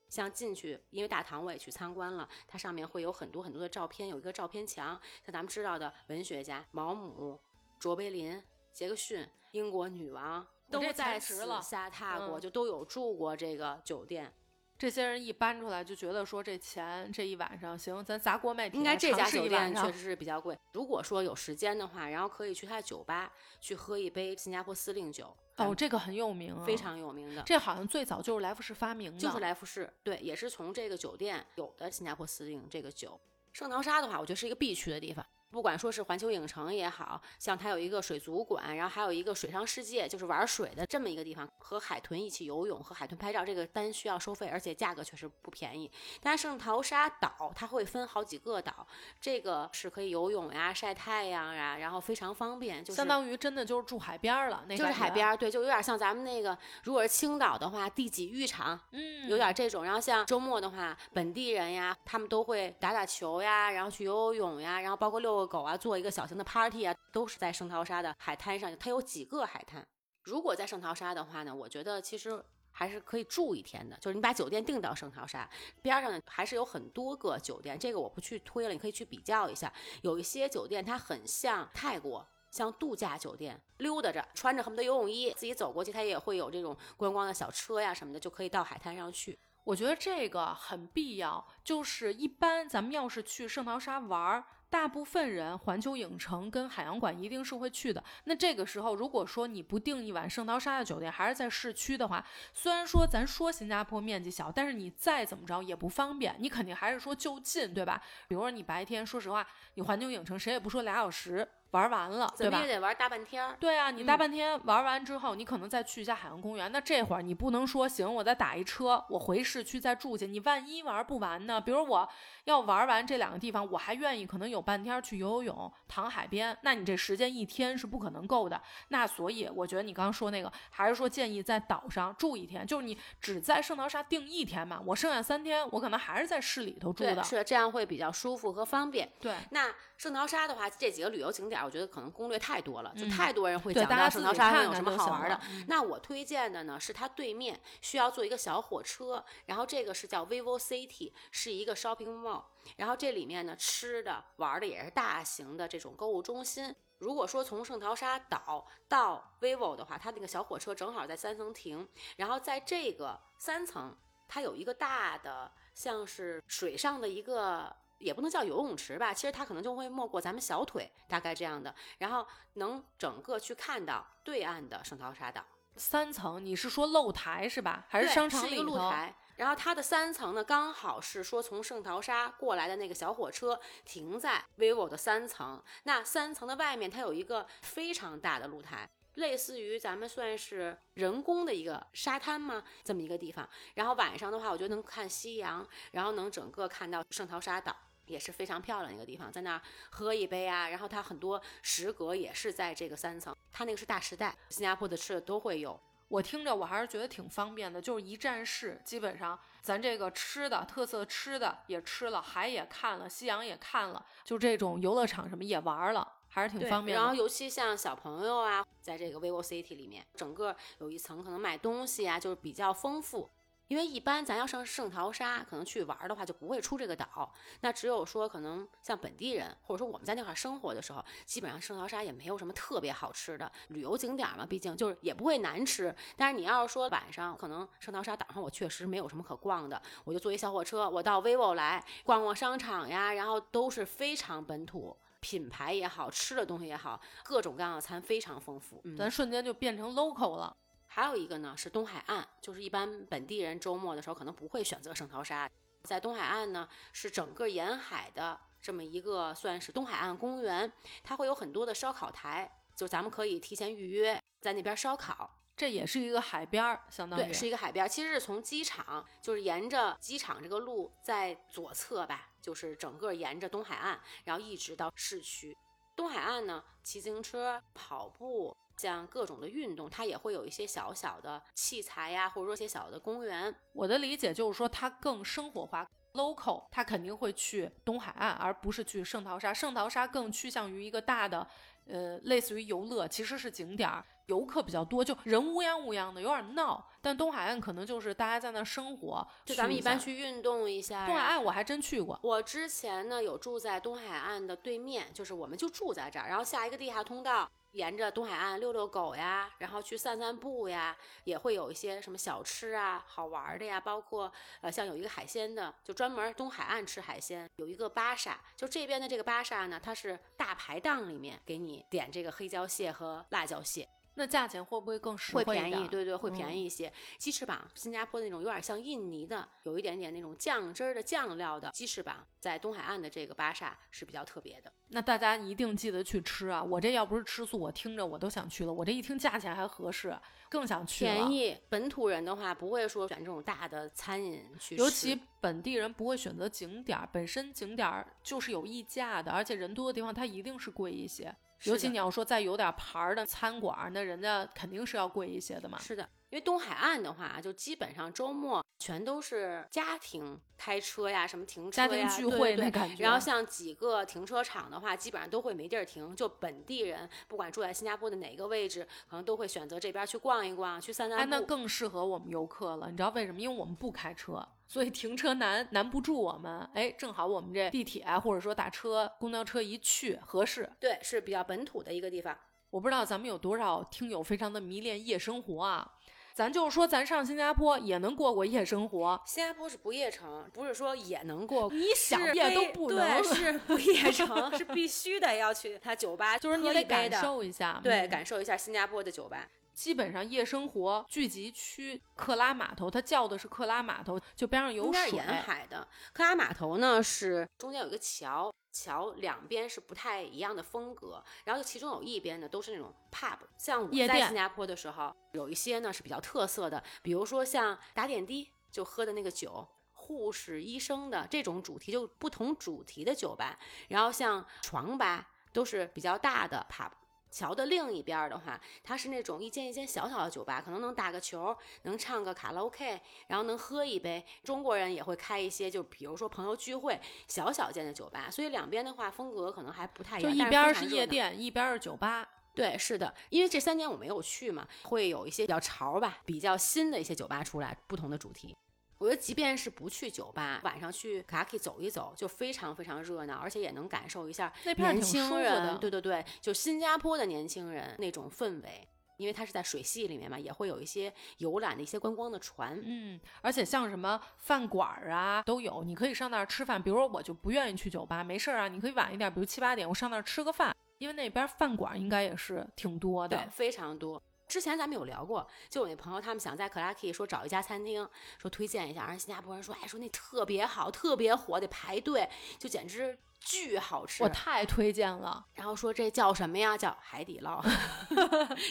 像进去，因为大堂我也去参观了，它上面会有很多很多的照片，有一个照片墙，像咱们知道的文学家毛姆、卓别林、杰克逊、英国女王。都在此下踏过、嗯、就都有住过这个酒店。这些人一搬出来就觉得说这钱这一晚上行，咱砸锅卖铁。应该这家酒店确实是比较贵，如果说有时间的话，然后可以去他的酒吧去喝一杯新加坡司令酒。哦，这个很有名、啊、非常有名的，这好像最早就是来福士发明的，就是来福士，对，也是从这个酒店有的新加坡司令这个酒。圣淘沙的话我觉得是一个必去的地方，不管说是环球影城也好，像它有一个水族馆，然后还有一个水上世界，就是玩水的这么一个地方，和海豚一起游泳，和海豚拍照，这个单需要收费，而且价格确实不便宜。但是圣淘沙岛它会分好几个岛，这个是可以游泳呀、晒太阳呀，然后非常方便，就是相当于真的就是住海边了，那就是海边，对，就有点像咱们那个，如果是青岛的话，地几浴场，嗯，有点这种。然后像周末的话，本地人呀，他们都会打打球呀，然后去游游泳呀，然后包括遛狗啊，做一个小型的 party 啊，都是在圣淘沙的海滩上。它有几个海滩，如果在圣淘沙的话呢，我觉得其实还是可以住一天的，就是你把酒店订到圣淘沙边上呢，还是有很多个酒店，这个我不去推了，你可以去比较一下。有一些酒店它很像泰国，像度假酒店，溜达着穿着恨不得游泳衣自己走过去，它也会有这种观光的小车呀什么的，就可以到海滩上去。我觉得这个很必要，就是一般咱们要是去圣淘沙玩，大部分人环球影城跟海洋馆一定是会去的。那这个时候如果说你不订一晚圣淘沙的酒店，还是在市区的话，虽然说咱说新加坡面积小，但是你再怎么着也不方便，你肯定还是说就近，对吧？比如说你白天，说实话，你环球影城谁也不说俩小时玩完了，对吧？怎么也得玩大半天。对啊，你大半天玩完之后、嗯、你可能再去一下海洋公园，那这会儿你不能说行我再打一车我回市区再住去，你万一玩不完呢？比如我要玩完这两个地方，我还愿意可能有半天去游游泳躺海边，那你这时间一天是不可能够的。那所以我觉得你刚刚说那个还是说建议在岛上住一天，就是你只在圣淘沙定一天嘛，我剩下三天我可能还是在市里头住的。对，是，这样会比较舒服和方便。对，那圣淘沙的话这几个旅游景点我觉得可能攻略太多了，就太多人会讲到圣淘沙上有什么好玩的、嗯、那我推荐的呢是它对面需要坐一个小火车，然后这个是叫 Vivo City， 是一个 shopping mall， 然后这里面呢吃的玩的也是大型的这种购物中心。如果说从圣淘沙岛到 Vivo 的话，它那个小火车正好在三层停，然后在这个三层它有一个大的像是水上的一个也不能叫游泳池吧，其实它可能就会没过咱们小腿大概这样的，然后能整个去看到对岸的圣淘沙岛。三层你是说露台是吧？还是商场里头？对，是一个露台，然后它的三层呢刚好是说从圣淘沙过来的那个小火车停在 vivo 的三层，那三层的外面它有一个非常大的露台，类似于咱们算是人工的一个沙滩吗，这么一个地方。然后晚上的话我觉得能看夕阳，然后能整个看到圣淘沙岛，也是非常漂亮一个地方，在那儿喝一杯啊。然后它很多食阁也是在这个三层，它那个是大时代，新加坡的吃的都会有。我听着我还是觉得挺方便的，就是一站式，基本上咱这个吃的特色吃的也吃了，海也看了，夕阳也看了，就这种游乐场什么也玩了，还是挺方便的。然后尤其像小朋友啊，在这个 vivo city 里面整个有一层可能买东西啊，就是比较丰富。因为一般咱要上圣淘沙可能去玩的话就不会出这个岛，那只有说可能像本地人或者说我们在那块生活的时候，基本上圣淘沙也没有什么特别好吃的旅游景点嘛，毕竟就是也不会难吃。但是你要是说晚上可能圣淘沙岛上我确实没有什么可逛的，我就坐一小火车我到 vivo 来逛逛商场呀，然后都是非常本土，品牌也好，吃的东西也好，各种各样的餐非常丰富、嗯、咱瞬间就变成 local 了。还有一个呢是东海岸，就是一般本地人周末的时候可能不会选择圣淘沙，在东海岸呢是整个沿海的这么一个算是东海岸公园，它会有很多的烧烤台，就咱们可以提前预约在那边烧烤，这也是一个海边，相当于对，是一个海边。其实是从机场，就是沿着机场这个路在左侧吧，就是整个沿着东海岸，然后一直到市区。东海岸呢，骑自行车、跑步，像各种的运动，它也会有一些小小的器材呀，或者说一些小的公园。我的理解就是说，它更生活化。local 他肯定会去东海岸，而不是去圣淘沙。圣淘沙更趋向于一个大的呃，类似于游乐，其实是景点，游客比较多，就人乌泱乌泱的有点闹。但东海岸可能就是大家在那生活，就咱们一般去运动一下。东海岸我还真去过，我之前呢有住在东海岸的对面，就是我们就住在这儿，然后下一个地下通道沿着东海岸遛遛狗呀，然后去散散步呀，也会有一些什么小吃啊、好玩的呀，包括呃，像有一个海鲜的，就专门东海岸吃海鲜，有一个巴萨，就这边的这个巴萨呢，它是大排档里面给你点这个黑椒蟹和辣椒蟹。那价钱会不会更实惠一点？会便宜，对对，会便宜一些。鸡翅膀，新加坡那种有点像印尼的，有一点点那种酱汁的酱料的鸡翅膀，在东海岸的这个巴萨是比较特别的。那大家一定记得去吃啊！我这要不是吃素，我听着我都想去了。我这一听价钱还合适，更想去了。便宜，本土人的话不会说选这种大的餐饮去吃，尤其本地人不会选择景点，本身景点就是有溢价的，而且人多的地方它一定是贵一些。尤其你要说再有点牌的餐馆，那人家肯定是要贵一些的嘛。是的，因为东海岸的话，就基本上周末全都是家庭开车呀，什么停车呀，家庭聚会那感觉。对对，然后像几个停车场的话，基本上都会没地儿停，就本地人不管住在新加坡的哪个位置，可能都会选择这边去逛一逛，去散散步。哎，那更适合我们游客了，你知道为什么？因为我们不开车。所以停车难难不住我们，哎，正好我们这地铁或者说打车、公交车一去合适。对，是比较本土的一个地方。我不知道咱们有多少听友非常的迷恋夜生活啊，咱就是说咱上新加坡也能过过夜生活。新加坡是不夜城，不是说也能过，你想夜都不能。对，是不夜城，是必须得要去它酒吧，就是你得感受一下，对，感受一下新加坡的酒吧。基本上夜生活聚集区克拉码头，它叫的是克拉码头，就边上有水，沿海的克拉码头呢，是中间有一个桥，桥两边是不太一样的风格，然后其中有一边呢都是那种 pub， 像我在新加坡的时候有一些呢是比较特色的，比如说像打点滴就喝的那个酒，护士医生的这种主题，就不同主题的酒吧，然后像床吧都是比较大的 pub。桥的另一边的话，它是那种一间一间小小的酒吧，可能能打个球，能唱个卡拉 OK， 然后能喝一杯。中国人也会开一些，就比如说朋友聚会，小小间的酒吧。所以两边的话风格可能还不太一样，就一边是夜店，一边是酒吧。对，是的，因为这三年我没有去嘛，会有一些比较潮吧，比较新的一些酒吧出来，不同的主题。我觉得即便是不去酒吧，晚上去卡拉走一走就非常非常热闹，而且也能感受一下年轻人，对对对，就新加坡的年轻人那种氛围，因为它是在水系里面嘛，也会有一些游览的一些观光的船，嗯，而且像什么饭馆啊都有，你可以上那儿吃饭。比如说我就不愿意去酒吧，没事啊，你可以晚一点，比如七八点我上那儿吃个饭，因为那边饭馆应该也是挺多的，对，非常多。之前咱们有聊过，就我那朋友他们想在克拉 K 说找一家餐厅，说推荐一下，而新加坡人说，哎，说那特别好，特别火，得排队，就简直巨好吃，我太推荐了。然后说这叫什么呀？叫海底捞，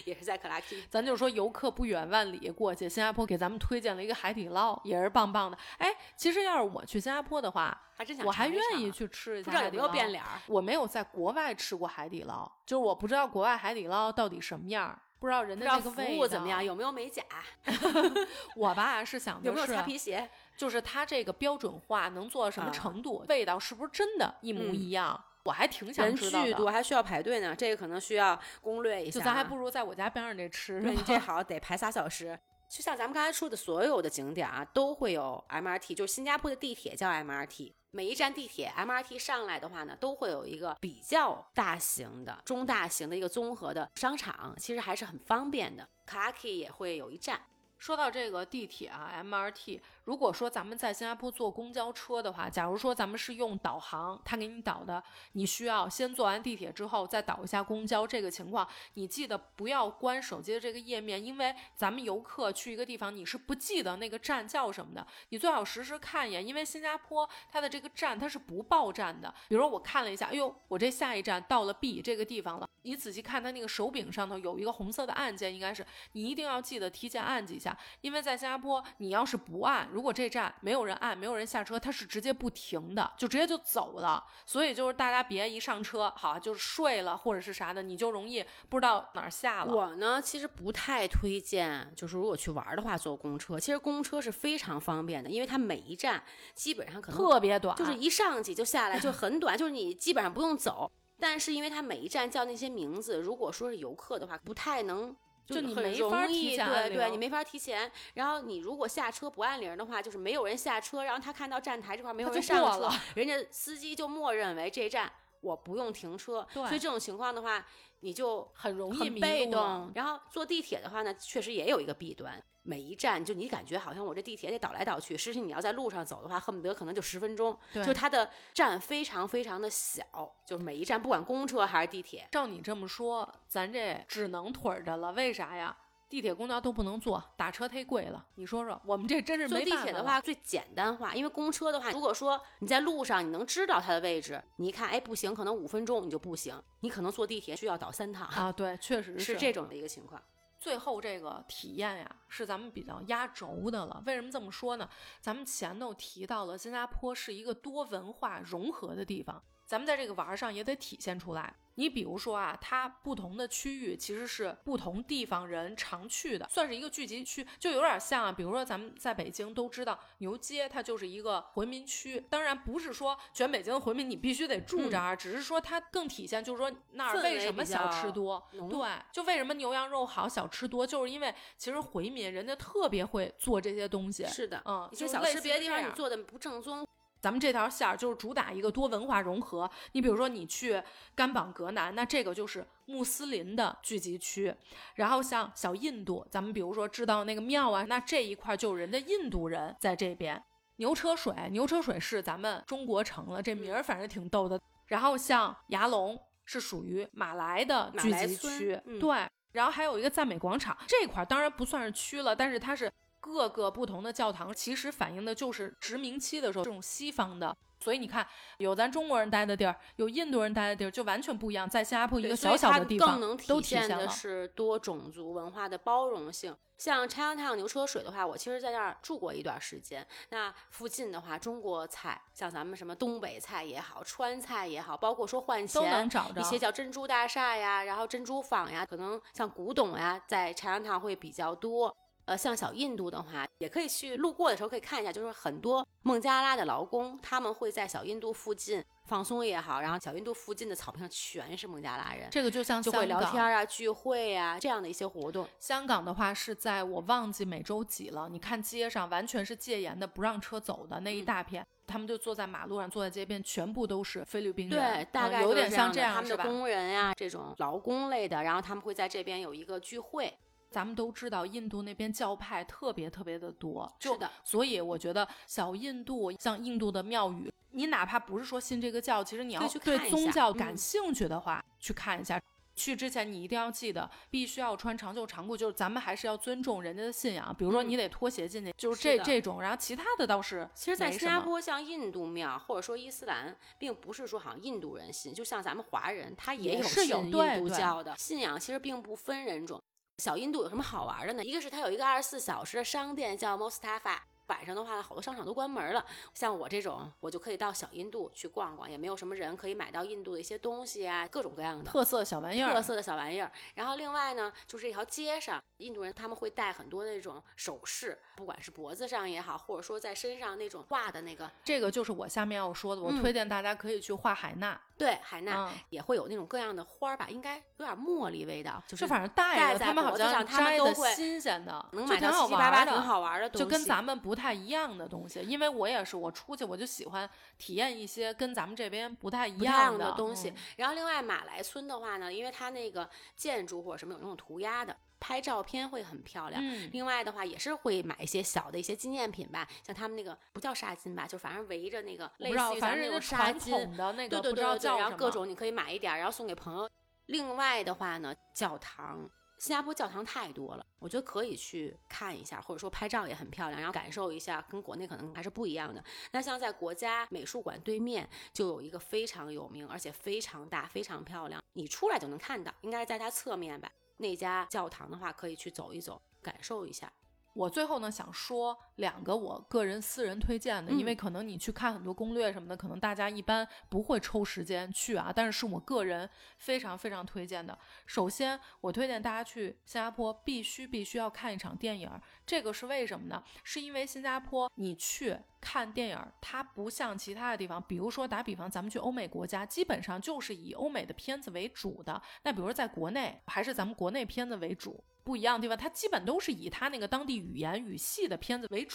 也是在克拉 K。咱就说游客不远万里过去，新加坡给咱们推荐了一个海底捞，也是棒棒的。哎，其实要是我去新加坡的话，还真想我还愿意去吃一下海底捞。不知道有没有变脸？我没有在国外吃过海底捞，就是我不知道国外海底捞到底什么样。不知道人的这个服务怎么样，有没有美甲？我吧是想的是有没有擦皮鞋，就是它这个标准化能做到什么程度、啊，味道是不是真的一模一样？嗯、我还挺想知道的。人巨多还需要排队呢，这个可能需要攻略一下。就咱还不如在我家边上这吃。你这好得排仨小时。就像咱们刚才说的，所有的景点啊都会有 M R T， 就是新加坡的地铁叫 M R T。每一站地铁 M R T 上来的话呢，都会有一个比较大型的中大型的一个综合的商场，其实还是很方便的。克拉 K 也会有一站。说到这个地铁啊 M R T，如果说咱们在新加坡坐公交车的话，假如说咱们是用导航，他给你导的，你需要先坐完地铁之后再导一下公交，这个情况你记得不要关手机的这个页面，因为咱们游客去一个地方你是不记得那个站叫什么的，你最好时时看一眼，因为新加坡它的这个站它是不报站的，比如我看了一下，哎呦，我这下一站到了 B 这个地方了，你仔细看它那个手柄上头有一个红色的按键，应该是你一定要记得提前按几下，因为在新加坡你要是不按，如果这站没有人按，没有人下车，它是直接不停的，就直接就走了。所以就是大家别一上车，好，就是睡了或者是啥的，你就容易不知道哪儿下了。我呢，其实不太推荐，就是如果去玩的话坐公车。其实公车是非常方便的，因为它每一站基本上可能特别短，就是一上去就下来，就很短，就是你基本上不用走。但是因为它每一站叫那些名字，如果说是游客的话，不太能。就你没法提前，对对，你没法提前。然后你如果下车不按铃的话，就是没有人下车，然后他看到站台这块没有人上车，人家司机就默认为这一站我不用停车，所以这种情况的话，你就很容易被动。然后坐地铁的话呢，确实也有一个弊端，每一站就你感觉好像我这地铁得倒来倒去，实际你要在路上走的话，恨不得可能就十分钟。就它的站非常非常的小，就是每一站不管公车还是地铁。照你这么说，咱这只能腿着了，为啥呀？地铁公交都不能坐，打车忒贵了。你说说，我们这真是没办法。坐地铁的话最简单化，因为公车的话，如果说你在路上你能知道它的位置，你一看，哎，不行，可能五分钟你就不行，你可能坐地铁需要倒三趟啊。对，确实 是, 是这种的一个情况。最后这个体验呀，是咱们比较压轴的了。为什么这么说呢？咱们前头提到了，新加坡是一个多文化融合的地方，咱们在这个玩上也得体现出来。你比如说啊，它不同的区域其实是不同地方人常去的，算是一个聚集区，就有点像啊，比如说咱们在北京都知道牛街它就是一个回民区，当然不是说全北京的回民你必须得住这儿、嗯、只是说它更体现就是说那儿为什么小吃多、嗯、对，就为什么牛羊肉好小吃多，就是因为其实回民人家特别会做这些东西。是的，嗯，就小吃别的地方你做的不正宗。咱们这条线就是主打一个多文化融合，你比如说你去甘榜格南，那这个就是穆斯林的聚集区，然后像小印度，咱们比如说知道那个庙啊，那这一块就是人家印度人在这边。牛车水，牛车水是咱们中国城了，这名儿反正挺逗的。然后像牙龙是属于马来的聚集区、嗯、对，然后还有一个赞美广场，这块当然不算是区了，但是它是各个不同的教堂，其实反映的就是殖民期的时候这种西方的。所以你看，有咱中国人待的地儿，有印度人待的地儿，就完全不一样。在新加坡一个小小的地方，更能体现的是多种族文化的包容性。像 Chinatown 牛车水的话，我其实在那儿住过一段时间。那附近的话，中国菜，像咱们什么东北菜也好，川菜也好，包括说换钱都能找着一些叫珍珠大厦呀，然后珍珠坊呀，可能像古董呀，在 Chinatown 会比较多。呃，像小印度的话，也可以去路过的时候可以看一下，就是很多孟加拉的劳工，他们会在小印度附近放松也好，然后小印度附近的草坪上全是孟加拉人，这个就像香港就会聊天啊、聚会啊这样的一些活动。香港的话是在我忘记每周几了，你看街上完全是戒严的，不让车走的那一大片。嗯，他们就坐在马路上，坐在街边，全部都是菲律宾人。对，大概、嗯、有点像这样，他们的工人啊，这种劳工类的，然后他们会在这边有一个聚会。咱们都知道印度那边教派特别特别的多，是的，所以我觉得小印度，像印度的庙宇，你哪怕不是说信这个教，其实你要对宗教感兴趣的话、嗯、去看一下。去之前你一定要记得必须要穿长袖长裤，就是咱们还是要尊重人家的信仰，比如说你得脱鞋进去、嗯、就是这是这种，然后其他的倒是其实在新加坡像印度庙或者说伊斯兰并不是说好像印度人信，就像咱们华人他也有信印度教的信仰，其实并不分人种。小印度有什么好玩的呢？一个是它有一个二十四小时的商店叫 Mustafa， 晚上的话好多商场都关门了，像我这种我就可以到小印度去逛逛，也没有什么人，可以买到印度的一些东西啊，各种各样的特色小玩意儿，特色的小玩意儿。然后另外呢，就是这条街上印度人他们会戴很多那种首饰，不管是脖子上也好，或者说在身上那种画的那个，这个就是我下面要说的，我推荐大家可以去画海纳、嗯对，海纳、嗯、也会有那种各样的花吧，应该有点茉莉味道，就是反正带着他们好像摘的新鲜的，能买到七七八八挺好玩的东西，就跟咱们不太一样的东西。因为我也是，我出去我就喜欢体验一些跟咱们这边不太一样 的, 不太样的东西、嗯、然后另外马来村的话呢，因为它那个建筑或者什么有那种涂鸦的，拍照片会很漂亮、嗯、另外的话也是会买一些小的一些纪念品吧，像他们那个不叫纱巾吧，就反正围着那个类似于咱们那种纱巾的那个，对对 对, 对, 对, 对, 对, 对, 对, 对, 对, 对, 对, 对, 对, 对, 对, 对, 对然后各种你可以买一点然后送给朋友。另外的话呢，教堂，新加坡教堂太多了，我觉得可以去看一下，或者说拍照也很漂亮，然后感受一下，跟国内可能还是不一样的。那像在国家美术馆对面就有一个非常有名而且非常大非常漂亮，你出来就能看到，应该在它侧面吧，那家教堂的话可以去走一走，感受一下。我最后呢想说两个我个人私人推荐的、嗯、因为可能你去看很多攻略什么的，可能大家一般不会抽时间去啊，但是是我个人非常非常推荐的。首先我推荐大家去新加坡必须必须要看一场电影，这个是为什么呢？是因为新加坡你去看电影，它不像其他的地方，比如说打比方咱们去欧美国家基本上就是以欧美的片子为主的，那比如说在国内还是咱们国内片子为主，不一样的地方它基本都是以它那个当地语言语系的片子为主。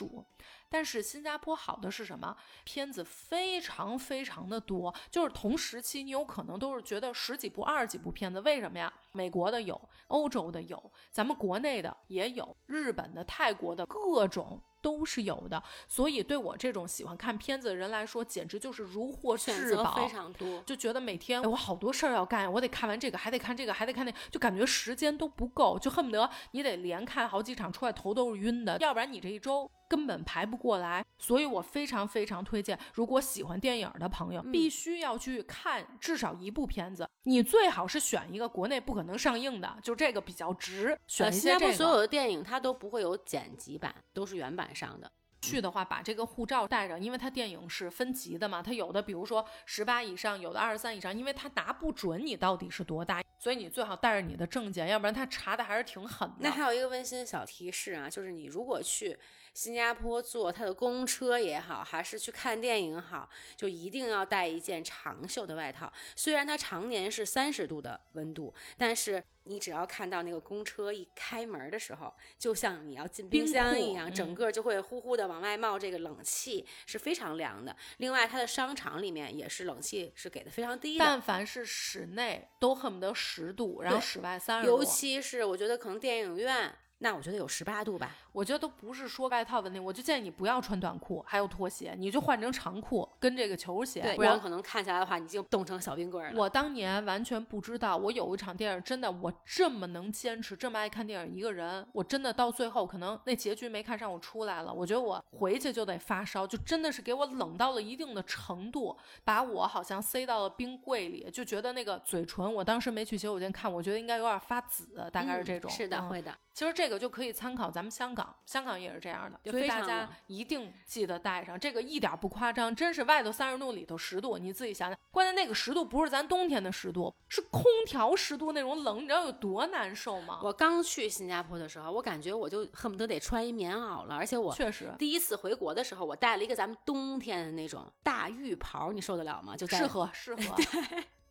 但是新加坡好的是什么？片子非常非常的多，就是同时期你有可能都是觉得十几部二十几部片子，为什么呀？美国的有，欧洲的有，咱们国内的也有，日本的、泰国的，各种都是有的，所以对我这种喜欢看片子的人来说简直就是如获至宝，选择非常多，就觉得每天、哎、我好多事儿要干，我得看完这个还得看这个还得看那个，就感觉时间都不够，就恨不得你得连看好几场，出来头都是晕的，要不然你这一周根本排不过来。所以我非常非常推荐，如果喜欢电影的朋友、嗯、必须要去看至少一部片子，你最好是选一个国内不可能上映的，就这个比较值，选一些这个、呃、新加坡所有的电影它都不会有剪辑版，都是原版上的。去的话把这个护照带着，因为它电影是分级的嘛，它有的比如说十八以上，有的二十三以上，因为它拿不准你到底是多大，所以你最好带着你的证件，要不然它查的还是挺狠的。那还有一个温馨小提示啊，就是你如果去新加坡坐它的公车也好，还是去看电影好，就一定要带一件长袖的外套，虽然它常年是三十度的温度，但是你只要看到那个公车一开门的时候，就像你要进冰箱一样，整个就会呼呼的往外冒这个冷气，是非常凉的。另外它的商场里面也是冷气是给的非常低的，但凡是室内都恨不得十度，然后室外三十度，尤其是我觉得可能电影院，那我觉得有十八度吧。我觉得都不是说外套问题，我就建议你不要穿短裤还有拖鞋，你就换成长裤跟这个球鞋，对，不然可能看下来的话你就冻成小冰棍了。我当年完全不知道，我有一场电影真的我这么能坚持，这么爱看电影一个人，我真的到最后可能那结局没看上，我出来了，我觉得我回去就得发烧，就真的是给我冷到了一定的程度，把我好像塞到了冰柜里，就觉得那个嘴唇，我当时没去洗手间看，我觉得应该有点发紫，大概是这种、嗯、是的、嗯、会的。其实这个就可以参考咱们香港，香港也是这样的，所以大家一定记得带上这个，一点不夸张，真是外头三十度里头十度，你自己想想，关键那个十度不是咱冬天的十度，是空调十度那种冷，你知道有多难受吗？我刚去新加坡的时候，我感觉我就恨不得得穿一棉袄了，而且我确实第一次回国的时候，我带了一个咱们冬天的那种大浴袍，你受得了吗？就适合适合。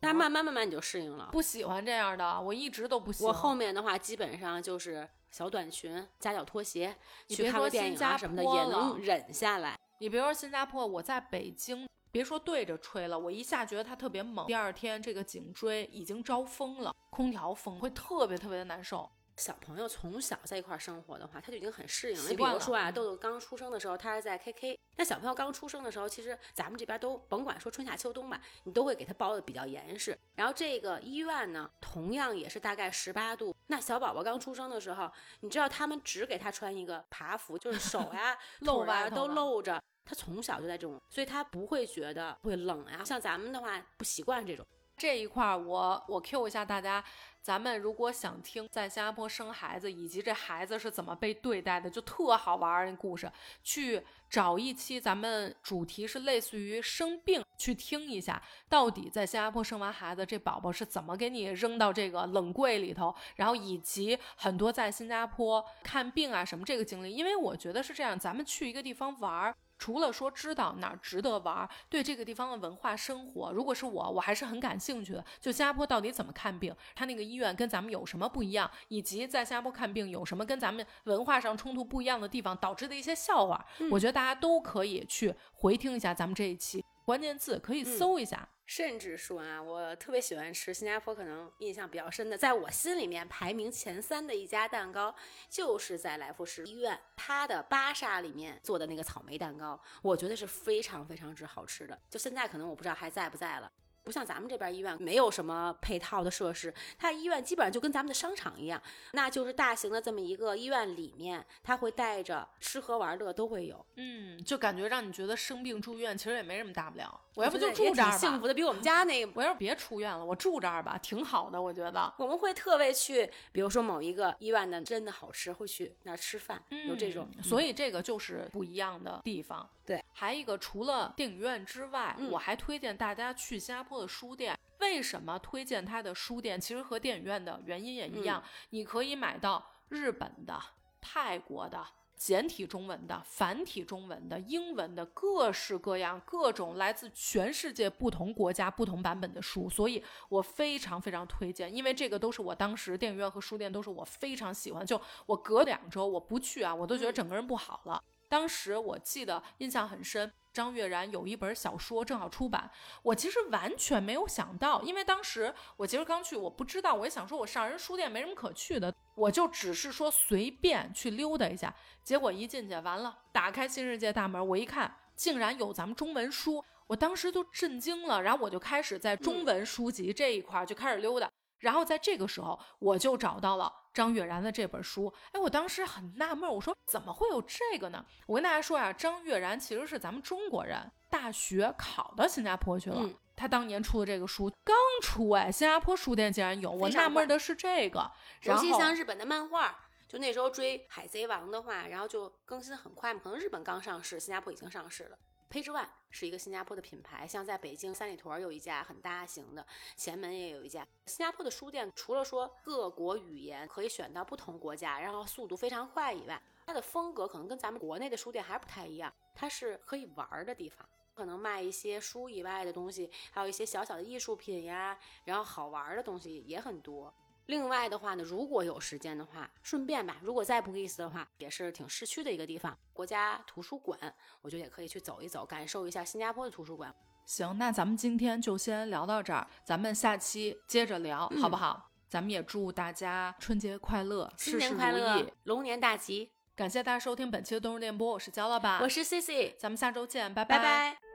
但慢慢慢慢你就适应了，不喜欢这样的，我一直都不喜欢。我后面的话基本上就是小短裙加脚拖鞋去看个电影啊什么的也能忍下来。你别说新加坡，我在北京别说对着吹了，我一下觉得它特别猛，第二天这个颈椎已经招风了，空调风会特别特别的难受。小朋友从小在一块生活的话，他就已经很适应了。你比如说啊，豆豆刚出生的时候，他是在 K K。那小朋友刚出生的时候，其实咱们这边都甭管说春夏秋冬吧，你都会给他包的比较严实。然后这个医院呢，同样也是大概十八度。那小宝宝刚出生的时候，你知道他们只给他穿一个爬服，就是手呀、露啊都露着。他从小就在这种，所以他不会觉得会冷呀、啊。像咱们的话，不习惯这种。这一块我我 Q 一下大家，咱们如果想听在新加坡生孩子以及这孩子是怎么被对待的，就特好玩的故事，去找一期咱们主题是类似于生病，去听一下到底在新加坡生完孩子这宝宝是怎么给你扔到这个冷柜里头，然后以及很多在新加坡看病啊什么这个经历。因为我觉得是这样，咱们去一个地方玩，除了说知道哪儿值得玩，对这个地方的文化生活，如果是我我还是很感兴趣的。就新加坡到底怎么看病，他那个医院跟咱们有什么不一样，以及在新加坡看病有什么跟咱们文化上冲突不一样的地方导致的一些笑话、嗯、我觉得大家都可以去回听一下咱们这一期，关键字可以搜一下、嗯、甚至说啊，我特别喜欢吃新加坡可能印象比较深的，在我心里面排名前三的一家蛋糕就是在来福士医院它的巴莎里面做的那个草莓蛋糕，我觉得是非常非常之好吃的。就现在可能我不知道还在不在了，不像咱们这边医院没有什么配套的设施，它医院基本上就跟咱们的商场一样，那就是大型的这么一个医院里面，它会带着吃喝玩乐都会有，嗯，就感觉让你觉得生病住院其实也没什么大不了，我要不就住这儿吧，幸福的比我们家那个我要是别出院了我住这儿吧挺好的。我觉得我们会特为去比如说某一个医院的真的好吃会去那儿吃饭、嗯、有这种、嗯、所以这个就是不一样的地方。对，还有一个除了电影院之外、嗯、我还推荐大家去新加坡的书店。为什么推荐它的书店，其实和电影院的原因也一样、嗯、你可以买到日本的、泰国的、简体中文的、繁体中文的、英文的，各式各样各种来自全世界不同国家不同版本的书，所以我非常非常推荐。因为这个都是我当时电影院和书店都是我非常喜欢，就我隔两周我不去啊我都觉得整个人不好了、嗯、当时我记得印象很深，张悦然有一本小说正好出版，我其实完全没有想到，因为当时我其实刚去我不知道，我也想说我上人书店没什么可去的，我就只是说随便去溜达一下，结果一进去完了打开新世界大门，我一看竟然有咱们中文书，我当时就震惊了，然后我就开始在中文书籍这一块就开始溜达、嗯、然后在这个时候我就找到了张悦然的这本书。哎，我当时很纳闷，我说怎么会有这个呢？我跟大家说呀、啊，张悦然其实是咱们中国人，大学考到新加坡去了、嗯、他当年出的这个书刚出，哎，新加坡书店竟然有，我纳闷的是这个。尤其像日本的漫画，就那时候追海贼王的话，然后就更新很快嘛，可能日本刚上市，新加坡已经上市了。Page One 是一个新加坡的品牌，像在北京三里屯有一家很大型的，前门也有一家。新加坡的书店除了说各国语言可以选到不同国家，然后速度非常快以外，它的风格可能跟咱们国内的书店还不太一样，它是可以玩的地方，可能卖一些书以外的东西，还有一些小小的艺术品呀，然后好玩的东西也很多。另外的话呢，如果有时间的话顺便吧，如果再不意思的话，也是挺市区的一个地方，国家图书馆，我觉得也可以去走一走，感受一下新加坡的图书馆。行，那咱们今天就先聊到这儿，咱们下期接着聊、嗯、好不好？咱们也祝大家春节快乐，新年快乐，事事如意，龙年大吉。感谢大家收听本期的冬日电波，我是焦老板，我是 C C， 咱们下周见，拜拜。拜拜。